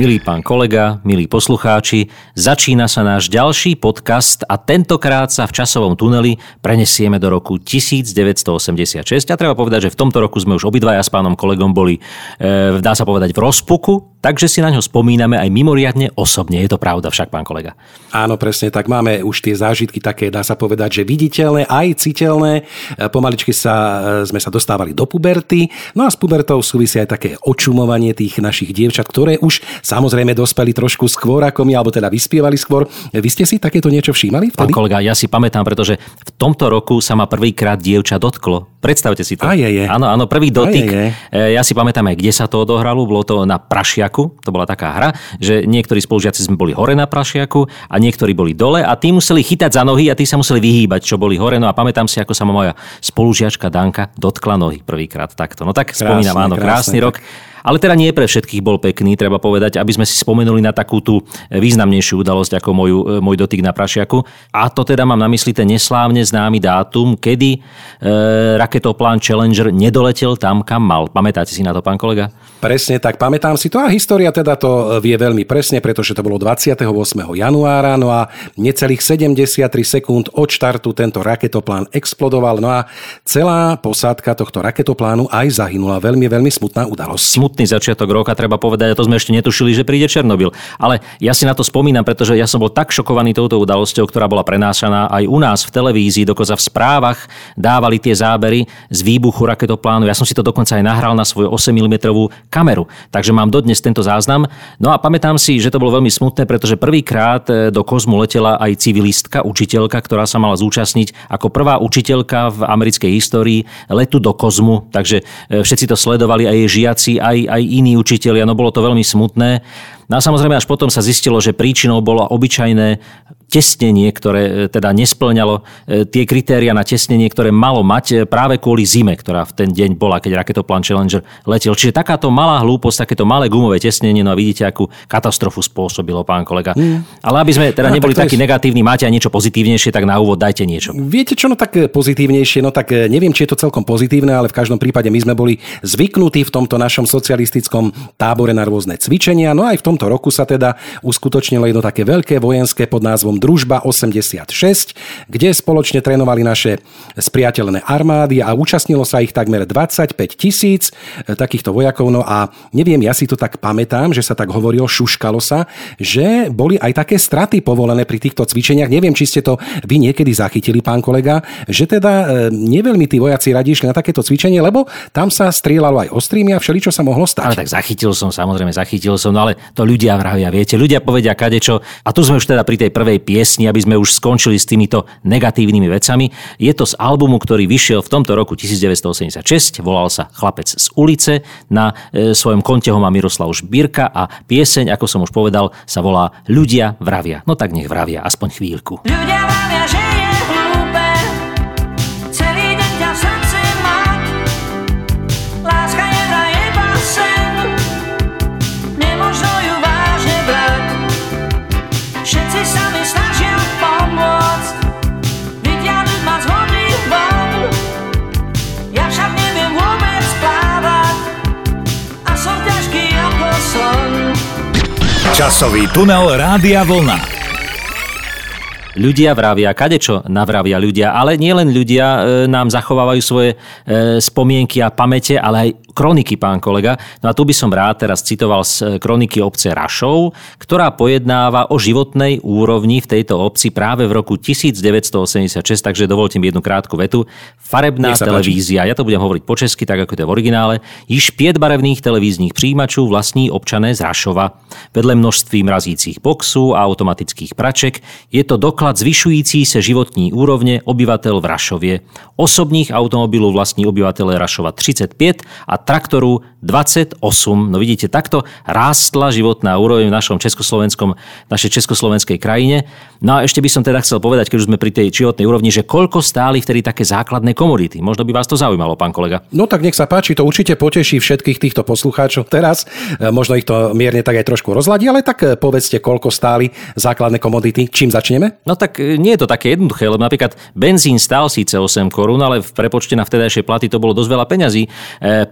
Milý pán kolega, milí poslucháči, začína sa náš ďalší podcast a tentokrát sa v časovom tuneli prenesieme do roku 1986. A treba povedať, že v tomto roku sme už obidvaja s pánom kolegom boli, dá sa povedať, v rozpuku, takže si na ňo spomíname aj mimoriadne osobne. Je to pravda však, pán kolega? Áno, presne tak. Máme už tie zážitky také, dá sa povedať, že viditeľné, aj citeľné. Pomaličky sme sa dostávali do puberty. No a s pubertou súvisí aj také očumovanie tých našich dievčat, ktoré už samozrejme dospeli trošku skôr ako my, alebo teda vyspievali skôr. Vy ste si takéto niečo všímali vtedy? Pán kolega, ja si pamätám, pretože v tomto roku sa ma prvýkrát dievča dotklo. Predstavte si to. Áno, prvý dotyk. Ja si pamätám aj, kde sa to odohralo. Bolo to na Prašiaku. To bola taká hra, že niektorí spolužiaci sme boli hore na Prašiaku a niektorí boli dole a tí museli chytať za nohy a tí sa museli vyhýbať, čo boli hore. No a pamätám si, ako sa ma moja spolužiačka Danka dotkla nohy prvýkrát takto. No tak spomínam, áno, krásny rok. Ale teda nie pre všetkých bol pekný, treba povedať, aby sme si spomenuli na takú tú významnejšiu udalosť ako môj dotyk na Prašiaku. A to teda mám na mysli ten neslávne známy dátum, kedy raketoplán Challenger nedoletel tam, kam mal. Pamätáte si na to, pán kolega? Presne tak, pamätám si to a história teda to vie veľmi presne, pretože to bolo 28. januára, no a necelých 73 sekúnd od štartu tento raketoplán explodoval, no a celá posádka tohto raketoplánu aj zahynula. Veľmi, veľmi smutná udalosť. Začiatok roka, treba povedať, a to sme ešte netušili, že príde Černobyl. Ale ja si na to spomínam, pretože ja som bol tak šokovaný touto udalosťou, ktorá bola prenášaná aj u nás v televízii, dokonca v správach dávali tie zábery z výbuchu raketoplánu. Ja som si to dokonca aj nahral na svoju 8 mm kameru. Takže mám dodnes tento záznam. No a pamätám si, že to bolo veľmi smutné, pretože prvýkrát do kozmu letela aj civilistka, učiteľka, ktorá sa mala zúčastniť ako prvá učiteľka v americkej histórii letu do kozmu. Takže všetci to sledovali, aj žiaci, aj iní učitelia, no bolo to veľmi smutné. No a samozrejme až potom sa zistilo, že príčinou bolo obyčajné tesnenie, ktoré teda nesplňalo tie kritéria na tesnenie, ktoré malo mať práve kvôli zime, ktorá v ten deň bola, keď raketoplán Challenger letel. Čiže takáto malá hlúposť, takéto malé gumové tesnenie, no a vidíte, akú katastrofu spôsobilo, pán kolega. Ale aby sme teda neboli takí negatívni, máte aj niečo pozitívnejšie, tak na úvod dajte niečo. Viete čo, no tak pozitívnejšie, no tak neviem, či je to celkom pozitívne, ale v každom prípade my sme boli zvyknutí v tomto našom socialistickom tábore na rôzne cvičenia, no aj v tomto roku sa teda uskutočnilo jedno také veľké vojenské pod názvom Družba 86, kde spoločne trénovali naše spriateľné armády a účastnilo sa ich takmer 25 000 takýchto vojakov. No a neviem, ja si to tak pamätám, že sa tak hovorilo, šuškalo sa, že boli aj také straty povolené pri týchto cvičeniach. Neviem, či ste to vy niekedy zachytili, pán kolega, že teda neveľmi tí vojaci radi išli na takéto cvičenie, lebo tam sa strieľalo aj ostrými a všeličo sa mohlo stať. Ale tak zachytil som, no ale to ľudia vravia, viete, ľudia povedia kadečo. A tu sme už teda pri tej prvej piesni, aby sme už skončili s týmito negatívnymi vecami. Je to z albumu, ktorý vyšiel v tomto roku 1986, volal sa Chlapec z ulice, na svojom konte ho má Miroslav Žbirka a pieseň, ako som už povedal, sa volá Ľudia vravia. No tak nech vravia, aspoň chvíľku. Ľudia vravia, že je hlúpe, celý deň ťa v srdci mať, láska jedna je pasen, nemožno ju vážne brať, všetci sa mi snažia pomôcť, vyťahnuť ma z vody von, ja však neviem vôbec plávať a som ťažký ako slon. Časový tunel Rádia Vlna. Ľudia vravia, kadečo navravia ľudia, ale nielen ľudia nám zachovávajú svoje spomienky a pamäte, ale aj kroniky, pán kolega. No a tu by som rád teraz citoval z kroniky obce Rašov, ktorá pojednáva o životnej úrovni v tejto obci práve v roku 1986, takže dovolte mi jednu krátku vetu. Farebná televízia, ja to budem hovoriť po česky, tak ako to je v originále, již 5 barevných televízních přijímačů vlastní občané z Rašova. Vedle množství mrazících boxů a automatických praček je to doklad zvyšující se životní úrovně obyvatel v Rašově. Osobních automobilů vlastní obyvatelé Rašova 35 a traktorů 28. No vidíte, takto rástla životná úroveň v našej československej krajine. No a ešte by som teda chcel povedať, keď už sme pri tej životnej úrovni, že koľko stáli vtedy také základné komodity. Možno by vás to zaujímalo, pán kolega. No tak nech sa páči, to určite poteší všetkých týchto poslucháčov teraz. Možno ich to mierne tak aj trošku rozladí, ale tak povedzte, koľko stáli základné komodity. Čím začneme? No tak nie je to také jednoduché, lebo napríklad benzín stál síce 8 korún, ale v prepočte na vtedajšie platy to bolo dosť veľa peňazí.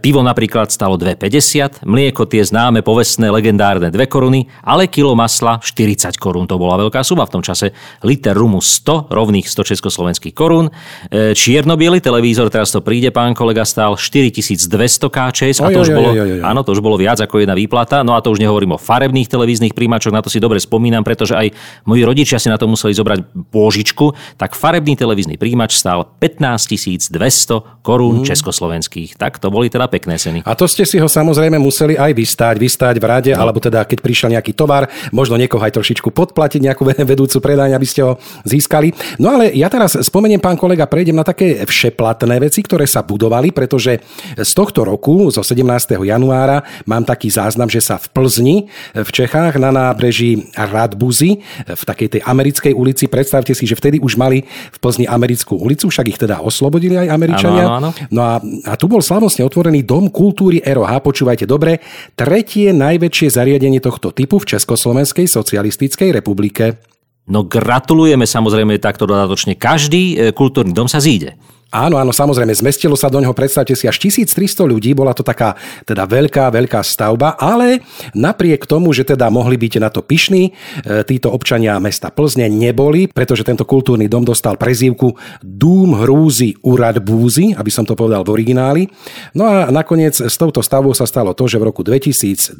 Pivo napríklad stalo 2,50, mlieko tie známe povestné legendárne 2 koruny, ale kilo masla 40 korún. To bola veľká suma v tom čase. Liter rumu 100, rovných 100 československých korún. Čierno-biely televízor, teraz to príde, pán kolega, stál 4200 K6 a to už bolo, áno, to už bolo viac ako jedna výplata. No a to už nehovorím o farebných televíznych príjimačoch, na to si dobre spomínam, pretože aj moji rodičia si na to museli zobrať pôžičku, tak farebný televízny príjimač stál 15 200 korún československých. Tak to boli teda pekné ceny. A to ste si ho samozrejme museli aj vystáť v rade, alebo teda keď prišiel nejaký tovar, možno niekoho aj trošičku podplatiť, nejakú vedúcu predajňu, aby ste ho získali. No ale ja teraz spomeniem, pán kolega, prejdem na také všeplatné veci, ktoré sa budovali, pretože z tohto roku, zo 17. januára, mám taký záznam, že sa v Plzni, v Čechách, na nábreží Radbuzy, v takej tej americkej ulici, predstavte si, že vtedy už mali v Plzni americkú ulicu, však ich teda oslobodili aj Američania. Áno, áno, áno. No a tu bol slávnostne otvorený Dom kultúry ROH, počúvajte dobre, tretie najväčšie zariadenie tohto typu v Československej socialistickej republike. No gratulujeme samozrejme takto dodatočne. Každý kultúrny dom sa zíde. Áno, áno, samozrejme, zmestilo sa do ňoho, predstavte si, až 1300 ľudí, bola to taká teda veľká stavba, ale napriek tomu, že teda mohli byť na to pyšní, títo občania mesta Plzne neboli, pretože tento kultúrny dom dostal prezývku Dům hrůzy u Radbúzy, aby som to povedal v origináli. No a nakoniec s touto stavbou sa stalo to, že v roku 2012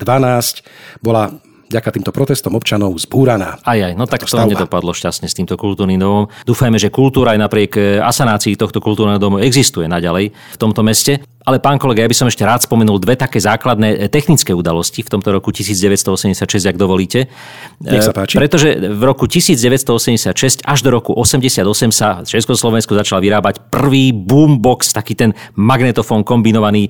bola vďaka týmto protestom občanov zbúraná. Ajaj, no tak to nedopadlo šťastne s týmto kultúrnym domom. Dúfajme, že kultúra aj napriek asanácii tohto kultúrneho domu existuje naďalej v tomto meste. Ale pán kolega, ja by som ešte rád spomenul dve také základné technické udalosti v tomto roku 1986, ak dovolíte. Nech sa páči. Pretože v roku 1986 až do roku 88 sa v Československu začal vyrábať prvý boombox, taký ten magnetofón kombinovaný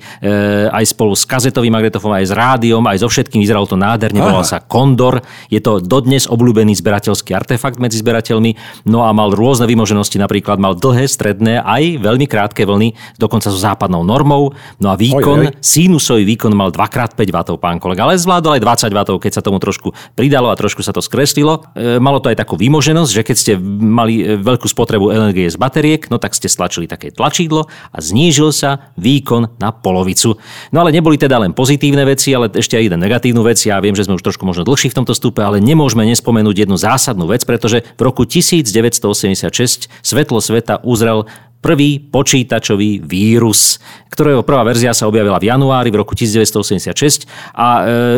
aj spolu s kazetovým magnetofónom, aj s rádiom, aj so všetkým. Vyzeralo to nádherne, volal sa Kondor. Je to dodnes obľúbený zberateľský artefakt medzi zberateľmi. No a mal rôzne vymoženosti, napríklad mal dlhé, stredné, aj veľmi krátke vlny, dokonca so západnou normou. No a výkon, sinusový výkon mal 2x5 W, pán kolega, ale zvládol aj 20 W, keď sa tomu trošku pridalo a trošku sa to skreslilo. Malo to aj takú vymoženosť, že keď ste mali veľkú spotrebu energie z bateriek, no tak ste stlačili také tlačidlo a znížil sa výkon na polovicu. No ale neboli teda len pozitívne veci, ale ešte aj jeden negatívnu vec. Ja viem, že sme už trošku možno dlhší v tomto stupe, ale nemôžeme nespomenúť jednu zásadnú vec, pretože v roku 1986 svetlo sveta uzrel prvý počítačový vírus, ktorého prvá verzia sa objavila v januári v roku 1986 a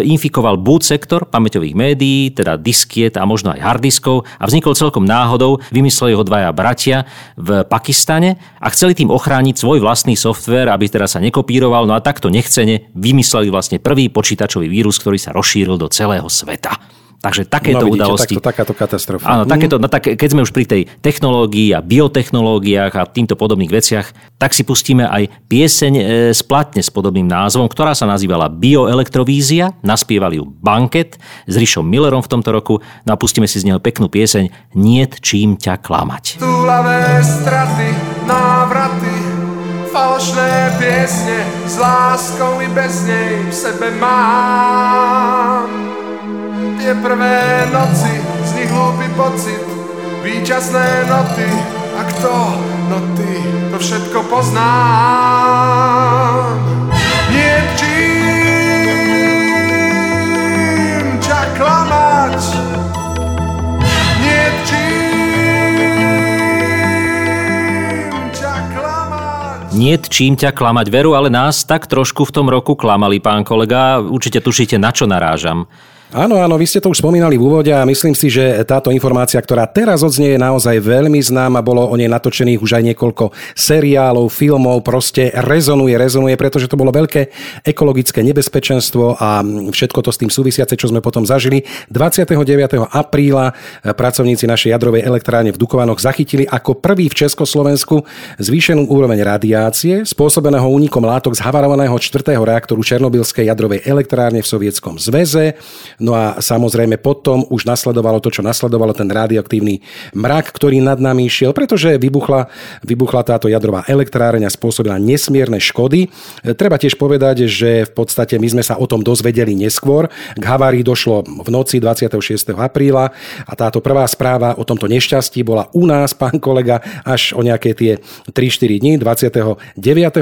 infikoval boot sektor pamäťových médií, teda diskiet a možno aj harddiskov, a vznikol celkom náhodou. Vymysleli ho dvaja bratia v Pakistane a chceli tým ochrániť svoj vlastný softvér, aby teda sa nekopíroval. No a takto nechcene vymysleli vlastne prvý počítačový vírus, ktorý sa rozšíril do celého sveta. Takže takéto udalosti. Takáto katastrofa. Áno, takéto, no tak, keď sme už pri tej technológii a biotechnológiách a týmto podobných veciach, tak si pustíme aj pieseň z platne s podobným názvom, ktorá sa nazývala Bioelektrovízia. Naspievali ju Banket s Rišom Millerom v tomto roku. No a pustíme si z neho peknú pieseň Niet čím ťa klamať. Túlavé straty, návraty, falošné piesne, s láskou i bez nej v sebe mám. Tie prvé noci, z nich hlúpy pocit, výčasné noty, a kto? No ty, to všetko poznám. Niet čím ťa klamať, niet čím ťa klamať. Niet čím ťa klamať, veru, ale nás tak trošku v tom roku klamali, pán kolega. Určite tušíte, na čo narážam. Áno, vy ste to už spomínali v úvode a myslím si, že táto informácia, ktorá teraz odznie, je naozaj veľmi známa. Bolo o nej natočených už aj niekoľko seriálov, filmov, proste rezonuje, pretože to bolo veľké ekologické nebezpečenstvo a všetko to s tým súvisiace, čo sme potom zažili. 29. apríla pracovníci našej jadrovej elektrárne v Dukovanoch zachytili ako prvý v Československu zvýšenú úroveň radiácie spôsobeného únikom látok z havarovaného 4. reaktoru Černobylskej jadrovej elektrárne v Sovietskom zväze. No a samozrejme potom už nasledovalo to, čo nasledovalo, ten radioaktívny mrak, ktorý nad nami šiel, pretože vybuchla táto jadrová elektráreň a spôsobila nesmierne škody. Treba tiež povedať, že v podstate my sme sa o tom dozvedeli neskôr. K havárii došlo v noci 26. apríla a táto prvá správa o tomto nešťastí bola u nás, pán kolega, až o nejaké tie 3-4 dní, 29.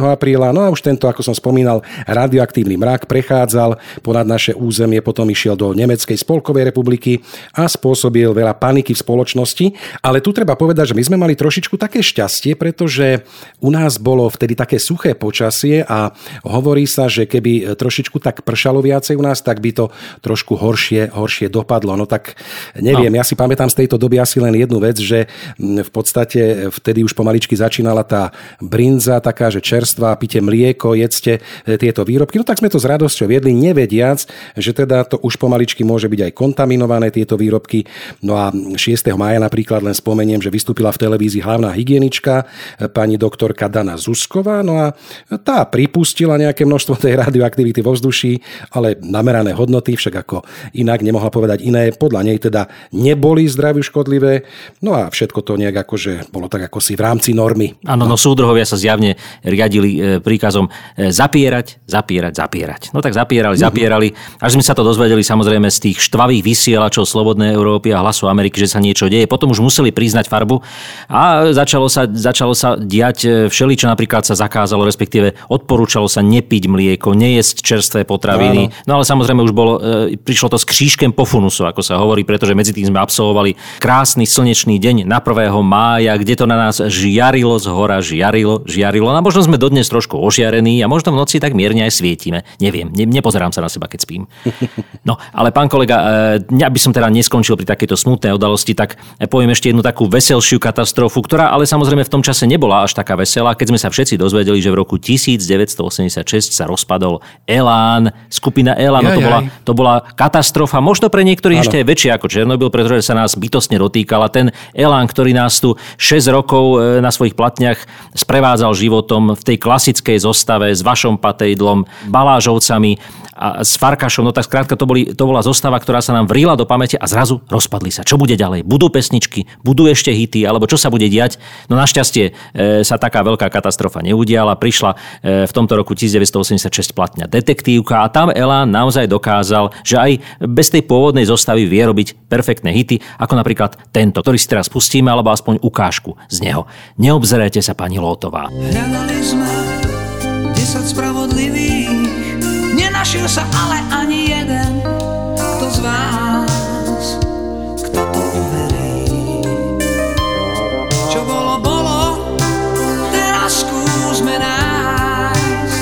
apríla. No a už tento, ako som spomínal, radioaktívny mrak prechádzal ponad naše územie, potom išiel do Nemeckej spolkovej republiky a spôsobil veľa paniky v spoločnosti. Ale tu treba povedať, že my sme mali trošičku také šťastie, pretože u nás bolo vtedy také suché počasie a hovorí sa, že keby trošičku tak pršalo viacej u nás, tak by to trošku horšie dopadlo. No tak neviem, Ja si pamätám z tejto doby asi len jednu vec, že v podstate vtedy už pomaličky začínala tá brinza taká, že čerstvá, pite mlieko, jedzte tieto výrobky. No tak sme to s radosťou jedli, nevediac, že teda to už pomaličky môže byť aj kontaminované tieto výrobky. No a 6. mája napríklad len spomeniem, že vystúpila v televízii hlavná hygienička, pani doktorka Dana Zusková. No a tá pripustila nejaké množstvo tej radioaktivity vo vzduší, ale namerané hodnoty, však ako inak nemohla povedať iné, podľa nej teda neboli zdraviu škodlivé. No a všetko to nejak akože bolo tak ako si v rámci normy. Áno, no súdruhovia sa zjavne riadili príkazom zapierať. No tak zapierali, až sme sa to dozvedeli samozrejme z tých štvavých vysielačov Slobodnej Európy a Hlasu Ameriky, že sa niečo deje. Potom už museli priznať farbu a začalo sa diať všeličo, napríklad sa zakázalo, respektíve odporúčalo sa nepiť mlieko, nejesť čerstvé potraviny. Áno. No ale samozrejme už prišlo to s křížkem po funusu, ako sa hovorí, pretože medzi tým sme absolvovali krásny slnečný deň na 1. mája, kde to na nás žiarilo z hora, žiarilo. A možno sme dodnes trošku ožiarení a možno v noci tak mierne aj svietime. Neviem, nepozerám sa na seba, keď spím. No, ale pán kolega, aby som teda neskončil pri takejto smutnej udalosti, tak poviem ešte jednu takú veselšiu katastrofu, ktorá ale samozrejme v tom čase nebola až taká veselá, keď sme sa všetci dozvedeli, že v roku 1986 sa rozpadol Elán, skupina Elán. To bola katastrofa, možno pre niektorých ešte aj väčšia ako Černobyl, pretože sa nás bytostne dotýkala. Ten Elán, ktorý nás tu 6 rokov na svojich platniach sprevádzal životom v tej klasickej zostave s Vašom Patejdlom, Balážovcami a s Farkašom, no tak skrátka to bola zostava, ktorá sa nám vrila do pamäte a zrazu rozpadli sa. Čo bude ďalej? Budú pesničky? Budú ešte hity? Alebo čo sa bude diať? No našťastie sa taká veľká katastrofa neudiala. Prišla v tomto roku 1986 platňa Detektívka a tam Elán naozaj dokázal, že aj bez tej pôvodnej zostavy vie robiť perfektné hity, ako napríklad tento, ktorý si teraz pustíme, alebo aspoň ukážku z neho. Neobzerajte sa, pani Lótová. Hľadali sme 10 spravodlivých, nenašiel sa ale ani jeden. Z vás, kto to uverí? Čo bolo, teraz skúsme nájsť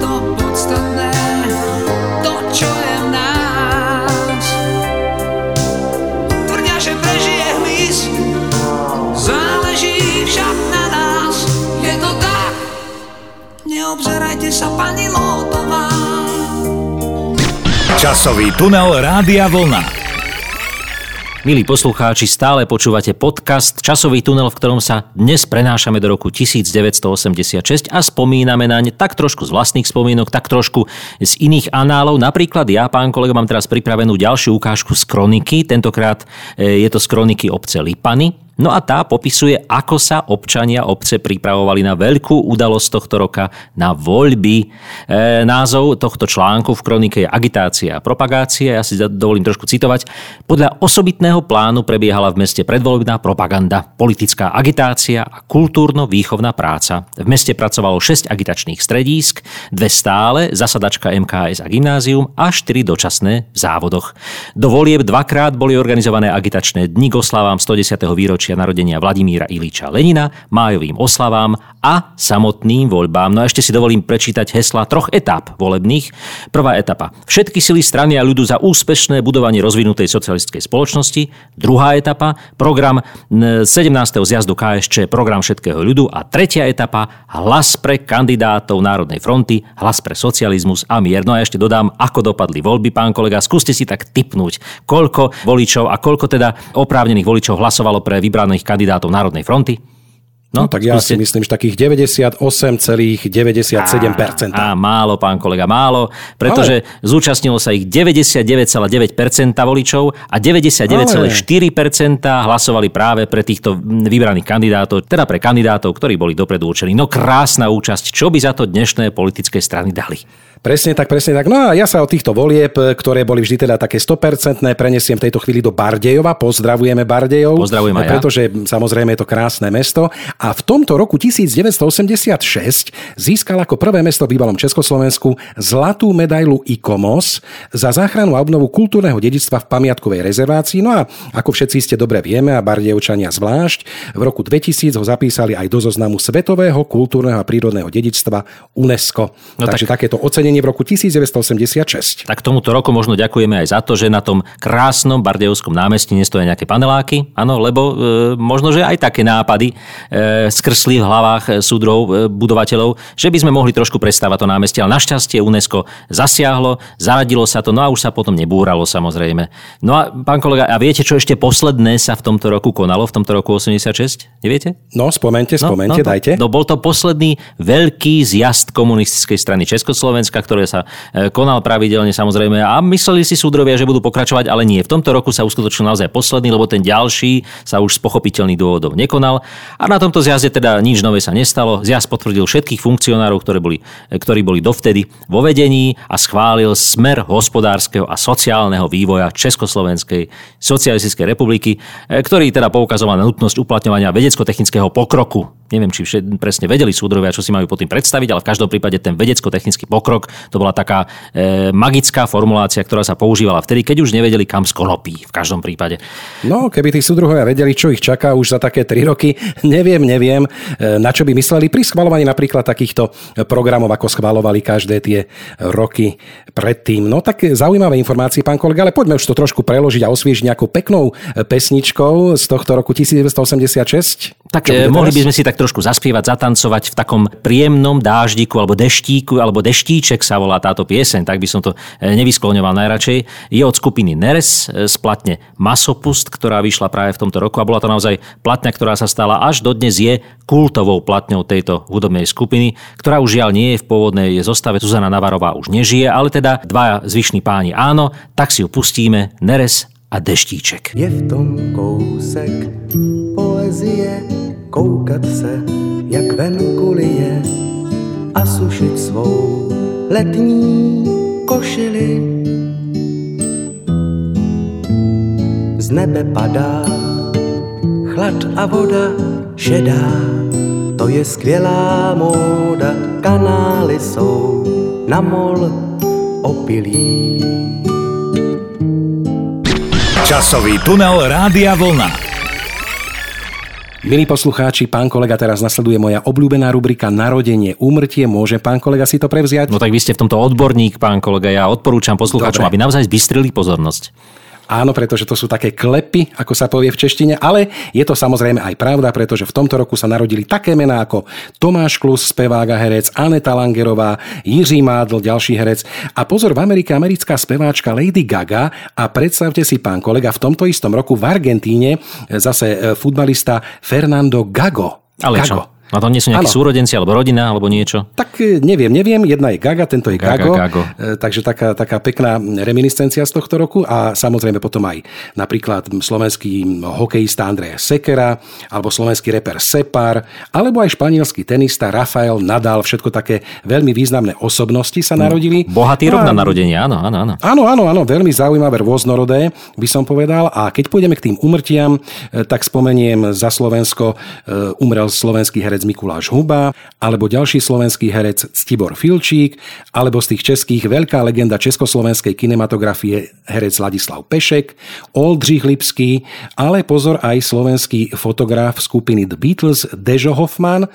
to podstatné, to, čo je v nás. Tvrdia, že prežije hmyz, záleží však na nás. Je to tak, neobzerajte sa, pani Lótová. Časový tunel Rádia Vlna. Milí poslucháči, stále počúvate podcast Časový tunel, v ktorom sa dnes prenášame do roku 1986 a spomíname naň tak trošku z vlastných spomienok, tak trošku z iných análov. Napríklad ja, pán kolega, mám teraz pripravenú ďalšiu ukážku z kroniky. Tentokrát je to z kroniky obce Lipany. No a tá popisuje, ako sa občania obce pripravovali na veľkú udalosť tohto roka, na voľby. Názov tohto článku v kronike je Agitácia a propagácia. Ja si dovolím trošku citovať. Podľa osobitného plánu prebiehala v meste predvoľobná propaganda, politická agitácia a kultúrno-výchovná práca. V meste pracovalo 6 agitačných stredísk, 2 stále, zasadačka MKS a gymnázium a 4 dočasné v závodoch. Do volieb 2-krát boli organizované agitačné dni k oslavám 110. výročia výročia narodenia Vladimíra Iľiča Lenina, májovým oslavám a samotným voľbám. No a ešte si dovolím prečítať hesla troch etáp volebných. Prvá etapa. Všetky sily strany a ľudu za úspešné budovanie rozvinutej socialistickej spoločnosti. Druhá etapa. Program 17. zjazdu KSČ, program všetkého ľudu. A tretia etapa. Hlas pre kandidátov Národnej fronty, hlas pre socializmus a mier. No a ešte dodám, ako dopadli voľby, pán kolega. Skúste si tak tipnúť, koľko voličov a koľko teda oprávnených voličov hlasovalo pre vybraných kandidátov Národnej fronty? No, tak ja si myslím, že takých 98,97%. A málo, pán kolega, málo, pretože zúčastnilo sa ich 99,9% voličov a 99,4% hlasovali práve pre týchto vybraných kandidátov, teda pre kandidátov, ktorí boli dopredu určení. No krásna účasť, čo by za to dnešné politické strany dali. Presne tak, presne tak. No a ja sa od týchto volieb, ktoré boli vždy teda také 100%, prenesiem v tejto chvíli do Bardejova. Pozdravujeme Bardejov. Pozdravujeme aj ja. Pretože samozrejme je to krásne mesto. A v tomto roku 1986 získal ako prvé mesto v bývalom Československu zlatú medailu ICOMOS za záchranu a obnovu kultúrneho dedičstva v pamiatkovej rezervácii. No a ako všetci ste dobre vieme, a Bardejovčania zvlášť, v roku 2000 ho zapísali aj do zoznamu svetového kultúrneho a prírodného dedičstva UNESCO. No takže takéto ocenenie v roku 1986. Tak tomuto roku možno ďakujeme aj za to, že na tom krásnom bardejovskom námestí nestoja nejaké paneláky. Áno, lebo možno že aj také nápady skrsli v hlavách súdrov, budovateľov, že by sme mohli trošku prestávať to námestie, ale našťastie UNESCO zasiahlo, zaradilo sa to, no a už sa potom nebúralo samozrejme. No a pán kolega, a viete, čo ešte posledné sa v tomto roku konalo, v tomto roku 86? Neviete? No, spomente, no, dajte. No, bol to posledný veľký zjazd komunistickej strany Československa, ktorý sa konal pravidelne samozrejme a mysleli si súdrovia, že budú pokračovať, ale nie. V tomto roku sa uskutočnil naozaj posledný, lebo ten ďalší sa už z pochopiteľných dôvodov nekonal. A na tomto zjazde teda nič nové sa nestalo. Zjazd potvrdil všetkých funkcionárov, ktorí boli dovtedy vo vedení a schválil smer hospodárskeho a sociálneho vývoja Československej socialistickej republiky, ktorý teda poukazoval na nutnosť uplatňovania vedecko-technického pokroku. Neviem, či presne vedeli súdrovia, čo si majú pod tým predstaviť, ale v každom prípade ten vedecko-technický pokrok, to bola taká magická formulácia, ktorá sa používala vtedy, keď už nevedeli, kam skonopí v každom prípade. No, keby tí súdruhovia vedeli, čo ich čaká už za také 3 roky, neviem, na čo by mysleli pri schvaľovaní napríklad takýchto programov, ako schvaľovali každé tie roky predtým. No tak zaujímavé informácie, pán kolega, ale poďme už to trošku preložiť a osviežiť nejakou peknou pesničkou z tohto roku 1986. Tak mohli by sme si tak trošku zaspievať, zatancovať v takom príjemnom dáždiku alebo deštíku, alebo Deštíček sa volá táto pieseň, tak by som to nevyskloňoval najradšej. Je od skupiny Neres z platne Masopust, ktorá vyšla práve v tomto roku a bola to naozaj platňa, ktorá sa stala až dodnes je kultovou platňou tejto hudobnej skupiny, ktorá už žiaľ nie je v pôvodnej zostave. Zuzana Navarová už nežije, ale teda dva zvyšní páni áno, tak si ju pustíme, Neres a Deštíček. Je v tom kousek poezie, koukat se, jak venku lije a sušit svou letní košili. Z nebe padá chlad a voda šedá, to je skvělá móda, kanály jsou na mol opilí. Časový tunel Rádia Vlna. Milí poslucháči, pán kolega, teraz nasleduje moja obľúbená rubrika Narodenie, úmrtie. Môže pán kolega si to prevziať? No tak vy ste v tomto odborník, pán kolega. Ja odporúčam poslucháčom, dobre, aby naozaj zbystrili pozornosť. Áno, pretože to sú také klepy, ako sa povie v češtine, ale je to samozrejme aj pravda, pretože v tomto roku sa narodili také mená ako Tomáš Klus, spevák a herec, Aneta Langerová, Jiří Mádl, ďalší herec a pozor, v Amerike americká speváčka Lady Gaga a predstavte si, pán kolega, v tomto istom roku v Argentíne zase futbalista Fernando Gago. Ale čo? No to nie sú nejakí súrodenci, alebo rodina, alebo niečo? Tak neviem. Jedna je Gaga, tento je Gago. Takže taká pekná reminiscencia z tohto roku. A samozrejme potom aj napríklad slovenský hokejista Andrej Sekera, alebo slovenský reper Separ, alebo aj španielský tenista Rafael Nadal. Všetko také veľmi významné osobnosti sa narodili. Bohatý rok na narodenie, áno. Áno, veľmi zaujímavé, rôznorodé, by som povedal. A keď pôjdeme k tým umrtiam, tak spomeniem za Slovensko umrel slovenský herec herec Mikuláš Huba, alebo ďalší slovenský herec Tibor Filčík, alebo z tých českých veľká legenda československej kinematografie herec Ladislav Pešek, Oldřich Lipský, ale pozor aj slovenský fotograf skupiny The Beatles Dežo Hoffman.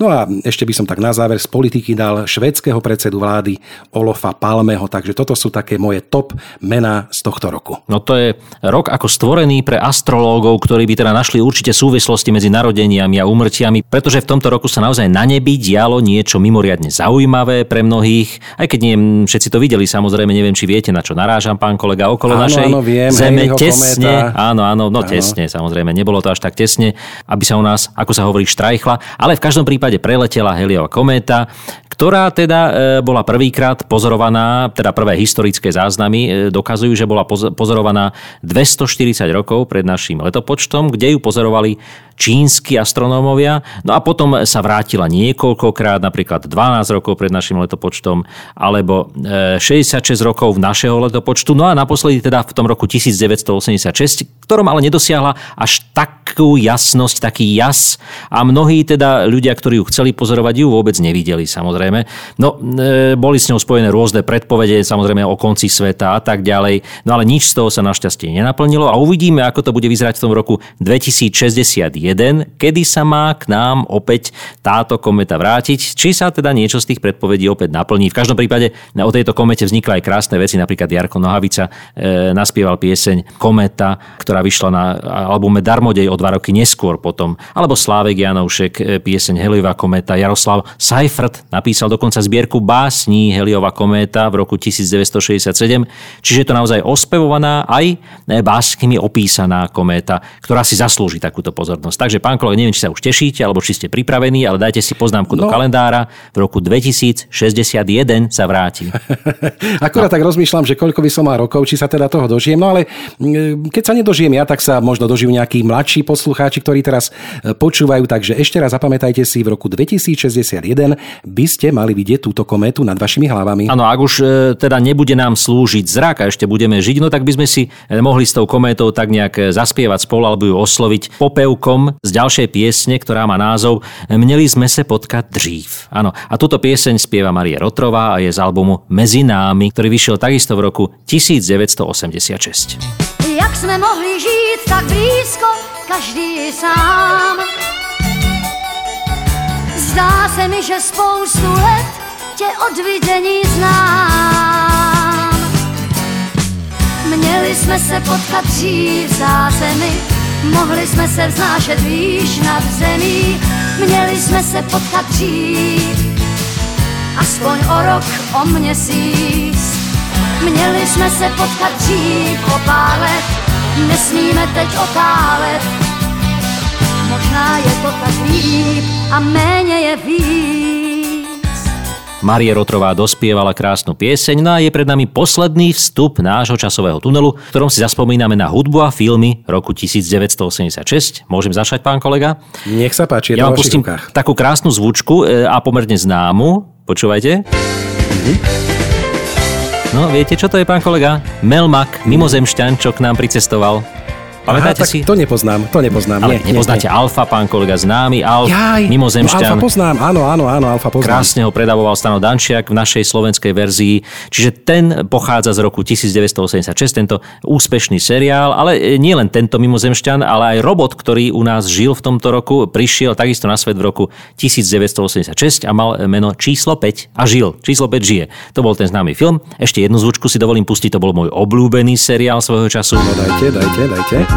No a ešte by som tak na záver z politiky dal švédskeho predsedu vlády Olofa Palmeho. Takže toto sú také moje top mená z tohto roku. No to je rok ako stvorený pre astrológov, ktorí by teda našli určite súvislosti medzi narodeniami a úmrtiami, pretože v tomto roku sa naozaj na nebi dialo niečo mimoriadne zaujímavé pre mnohých, aj keď nie všetci to videli, samozrejme, neviem, či viete, na čo narážam, pán kolega, okolo našej Zeme tesne. Áno, tesne, samozrejme, nebolo to až tak tesne, aby sa u nás, ako sa hovorí, štrajchla, ale v každom prípade preletela Halleyova kométa, ktorá teda bola prvýkrát pozorovaná, teda prvé historické záznamy dokazujú, že bola pozorovaná 240 rokov pred naším letopočtom, kde ju pozorovali čínsky astronómovia. No a potom sa vrátila niekoľkokrát, napríklad 12 rokov pred našim letopočtom, alebo 66 rokov v našeho letopočtu. No a naposledy teda v tom roku 1986, ktorom ale nedosiahla až takú jasnosť, taký jas. A mnohí teda ľudia, ktorí ju chceli pozorovať, ju vôbec nevideli, samozrejme. No, boli s ňou spojené rôzne predpovede, samozrejme o konci sveta a tak ďalej. No ale nič z toho sa našťastie nenaplnilo a uvidíme, ako to bude vyzerať v tom roku 2061, kedy sa má k nám opäť táto kometa vrátiť. Či sa teda niečo z tých predpovedí opäť naplní. V každom prípade o tejto komete vznikli aj krásne veci, napríklad Jarko Nohavica naspieval pieseň Kometa, ktorá vyšla na albume Darmodej o 2 roky neskôr potom, alebo Slávek Janoušek pieseň Halleyova kometa, Jaroslav Seifert napísal dokonca zbierku básní Halleyova kométa v roku 1967, čiže je to naozaj ospevovaná aj básnimi opísaná kométa, ktorá si zaslúži takúto pozornosť. Takže pán kolega, neviem, či sa už tešíte, alebo či ste pripravení, ale dajte si poznámku do kalendára. V roku 2061 sa vráti. Akorát tak rozmýšľam, že koľko by som mal rokov, či sa teda toho dožijem. No ale keď sa nedožijem ja, tak sa možno dožijú nejakí mladší poslucháči, ktorí teraz počúvajú. Takže ešte raz zapamätajte si, v roku 2061 by ste mali vidieť túto kométu nad vašimi hlavami. Áno, ak už teda nebude nám slúžiť zrak a ešte budeme žiť, no tak by sme si mohli s tou kométou tak nejak zaspievať spolu alebo ju osloviť popevkom z ďalšej piesne, ktorá má názov Měli sme se potkať dřív. Áno, a túto pieseň spieva Marie Rotrová a je z albumu Mezi námi, ktorý vyšiel takisto v roku 1986. Jak sme mohli žiť tak blízko, každý sám. Zdá se mi, že spoustu let tě od vidění znám. Měli jsme se potkat dřív, zdá se mi, mohli jsme se vznášet výš nad zemí. Měli jsme se potkat dřív, aspoň o rok, o měsíc. Měli jsme se potkat dřív, o pár let, nesmíme teď otálet. Možná je to tak líp a méně je víc. Marie Rotrová dospievala krásnu pieseň, no a je pred nami posledný vstup nášho časového tunelu, v ktorom si zaspomíname na hudbu a filmy roku 1986. Môžem začať, pán kolega? Nech sa páči, je to v vašich rukách. Ja vám pustím takú krásnu zvučku a pomerne známu. Počúvajte. No, viete, čo to je, pán kolega? Melmak, mimozemšťan, čo k nám pricestoval. Pamätáte si? To nepoznám. Ale nepoznáte Alfa, pán kolega, známy Alf, mimozemšťan. Alfa poznám, áno, Alfa poznám. Krásne ho predavoval Stano Dančiak v našej slovenskej verzii. Čiže ten pochádza z roku 1986, tento úspešný seriál, ale nie len tento mimozemšťan, ale aj robot, ktorý u nás žil v tomto roku, prišiel takisto na svet v roku 1986 a mal meno číslo 5 a žil. Číslo 5 žije. To bol ten známy film. Ešte jednu zvučku si dovolím pustiť, to bol môj obľúbený seriál svojho času. No, dajte.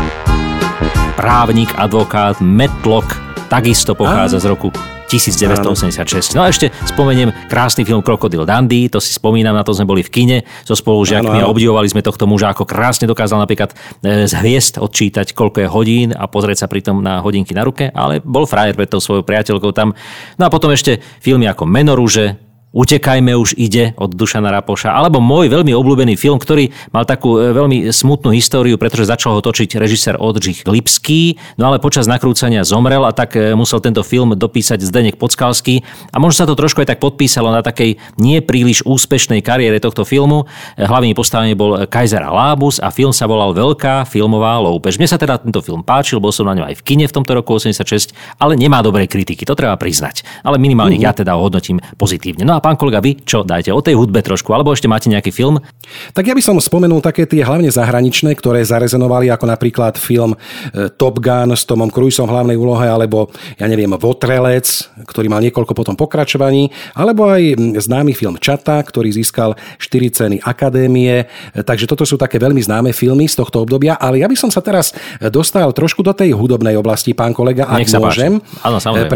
Právnik, advokát Matlock takisto pochádza z roku 1986. No a ešte spomeniem krásny film Krokodil Dundee, to si spomínam, na to sme boli v kine so spolužiakmi a obdivovali sme tohto muža, ako krásne dokázal napríklad z hviezd odčítať, koľko je hodín a pozrieť sa pritom na hodinky na ruke, ale bol frajer pred tou svojou priateľkou tam. No a potom ešte filmy ako Meno rúže, Utekajme už ide od Dušana Rapoša, alebo môj veľmi obľúbený film, ktorý mal takú veľmi smutnú históriu, pretože začal ho točiť režisér Oldřich Lipský, no ale počas nakrúcania zomrel a tak musel tento film dopísať Zdeněk Podskalský a možno sa to trošku aj tak podpísalo na takej nie príliš úspešnej kariére tohto filmu. Hlavným postavami bol Kaiser a Lábus a film sa volal Veľká filmová lúpež. Mne sa teda tento film páčil, bol som na ňom aj v kine v tomto roku 86, ale nemá dobré kritiky, to treba priznať. Ale minimálne ja teda ho hodnotím pozitívne. No a pán kolega, vy čo dajte o tej hudbe trošku, alebo ešte máte nejaký film? Tak ja by som spomenul také tie hlavne zahraničné, ktoré zarezonovali, ako napríklad film Top Gun s Tomom Cruisom v hlavnej úlohe, alebo ja neviem, Votrelec, ktorý mal niekoľko potom pokračovaní, alebo aj známy film Čata, ktorý získal 4 ceny Akadémie. Takže toto sú také veľmi známe filmy z tohto obdobia, ale ja by som sa teraz dostal trošku do tej hudobnej oblasti, pán kolega, ak môžem. Áno, samozrejme.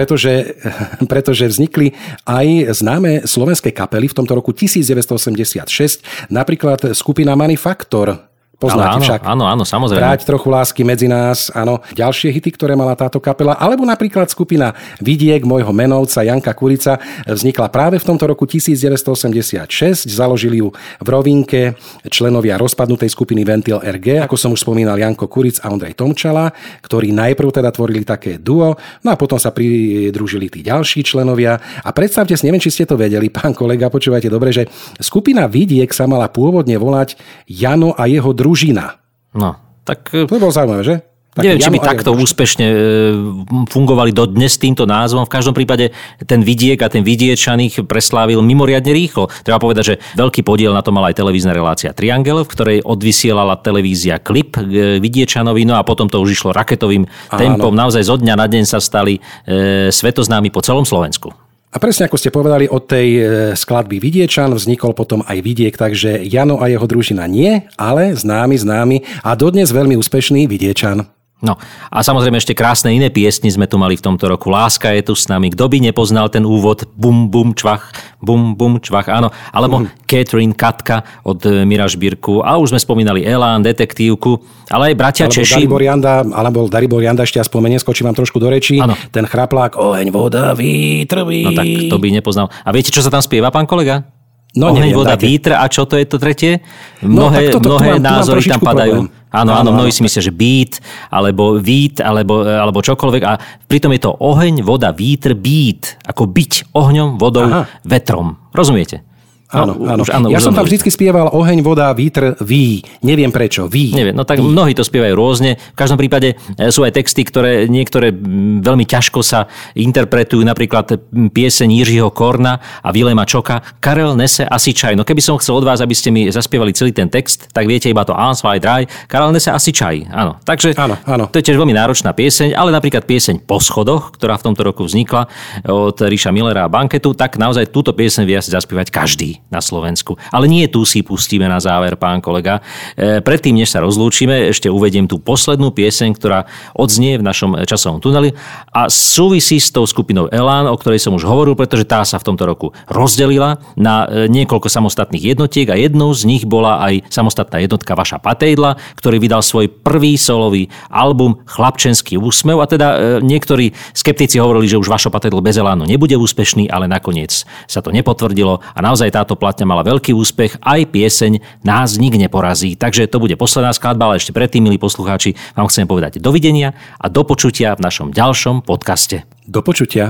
Pretože vznikli aj známe slovenské kapely v tomto roku 1986, napríklad skupina Manifaktor. Poznáte však. Áno, samozrejme. Vráť trochu lásky medzi nás, áno. Ďalšie hity, ktoré mala táto kapela, alebo napríklad skupina Vidiek môjho menovca Janka Kurica vznikla práve v tomto roku 1986. Založili ju v Rovinke členovia rozpadnutej skupiny Ventil RG, ako som už spomínal, Janko Kuric a Ondrej Tomčala, ktorí najprv teda tvorili také duo, no a potom sa pridružili tí ďalší členovia. A predstavte si, neviem, či ste to vedeli, pán kolega, počúvajte dobre, že skupina Vidiek sa mala pôvodne volať Jano a jeho Družina. No, tak... To bolo zaujímavé, že? Tak neviem, či by takto úspešne fungovali dodnes s týmto názvom. V každom prípade ten Vidiek a ten Vidiečan ich preslávil mimoriadne rýchlo. Treba povedať, že veľký podiel na to mala aj televízna relácia Triangel, v ktorej odvysielala televízia klip k Vidiečanovi, no a potom to už išlo raketovým tempom. Áno. Naozaj zo dňa na deň sa stali svetoznámi po celom Slovensku. A presne ako ste povedali, od tej skladby Vidiečan vznikol potom aj Vidiek, takže Jano a jeho družina nie, ale známy a dodnes veľmi úspešný Vidiečan. No a samozrejme ešte krásne iné piesni sme tu mali v tomto roku. Láska je tu s nami. Kto by nepoznal ten úvod Bum bum čvach, bum bum čvach, áno. Alebo Catherine Katka od Mira Žbirku. A už sme spomínali Elán, Detektívku, ale aj Bratia Češi. Alebo Daribor Janda, ešte ja spomeniem, skočím vám trošku do rečí. Ano. Ten chraplák Oheň, voda, vítr, vítr. No tak to by nepoznal. A viete, čo sa tam spieva, pán kolega? No, Oheň, voda, vítr a čo to je to tretie? Mnohé názory tam padajú. Áno, mnohí si myslia, že beat, alebo vít, alebo čokoľvek. A pritom je to oheň, voda, vítr, beat. Ako byť ohňom, vodou, vetrom. Rozumiete? Áno. Ja som tam vždycky spieval oheň, voda, vítr, ví. Neviem prečo, ví. Neviem, no tak ví. Mnohí to spievajú rôzne. V každom prípade sú aj texty, ktoré niektoré veľmi ťažko sa interpretujú. Napríklad pieseň Jiřího Korna a Vilema Čoka Karel nese asi čaj. No keby som chcel od vás, aby ste mi zaspievali celý ten text, tak viete iba to Ein, zwei, drei, Karel nese asi čaj. Áno. Takže áno. To je tiež veľmi náročná pieseň, ale napríklad pieseň Po schodoch, ktorá v tomto roku vznikla od Riša Millera a Banketu, tak naozaj túto pieseň vie asi zaspievať každý na Slovensku. Ale nie tu si pustíme na záver, pán kolega. Predtým, než sa rozlúčime, ešte uvediem tú poslednú pieseň, ktorá odznie v našom časovom tuneli a súvisí s tou skupinou Elán, o ktorej som už hovoril, pretože tá sa v tomto roku rozdelila na niekoľko samostatných jednotiek a jednou z nich bola aj samostatná jednotka Vaša Patejdla, ktorý vydal svoj prvý solový album Chlapčenský úsmev a teda niektorí skeptici hovorili, že už Vašo Patejdl bez Elánu nebude úspešný, ale nakoniec sa to nepotvrdilo a naozaj táto platňa mala veľký úspech, aj pieseň Nás nik neporazí. Takže to bude posledná skladba, ale ešte predtým, milí poslucháči, vám chcem povedať dovidenia a do počutia v našom ďalšom podcaste. Do počutia.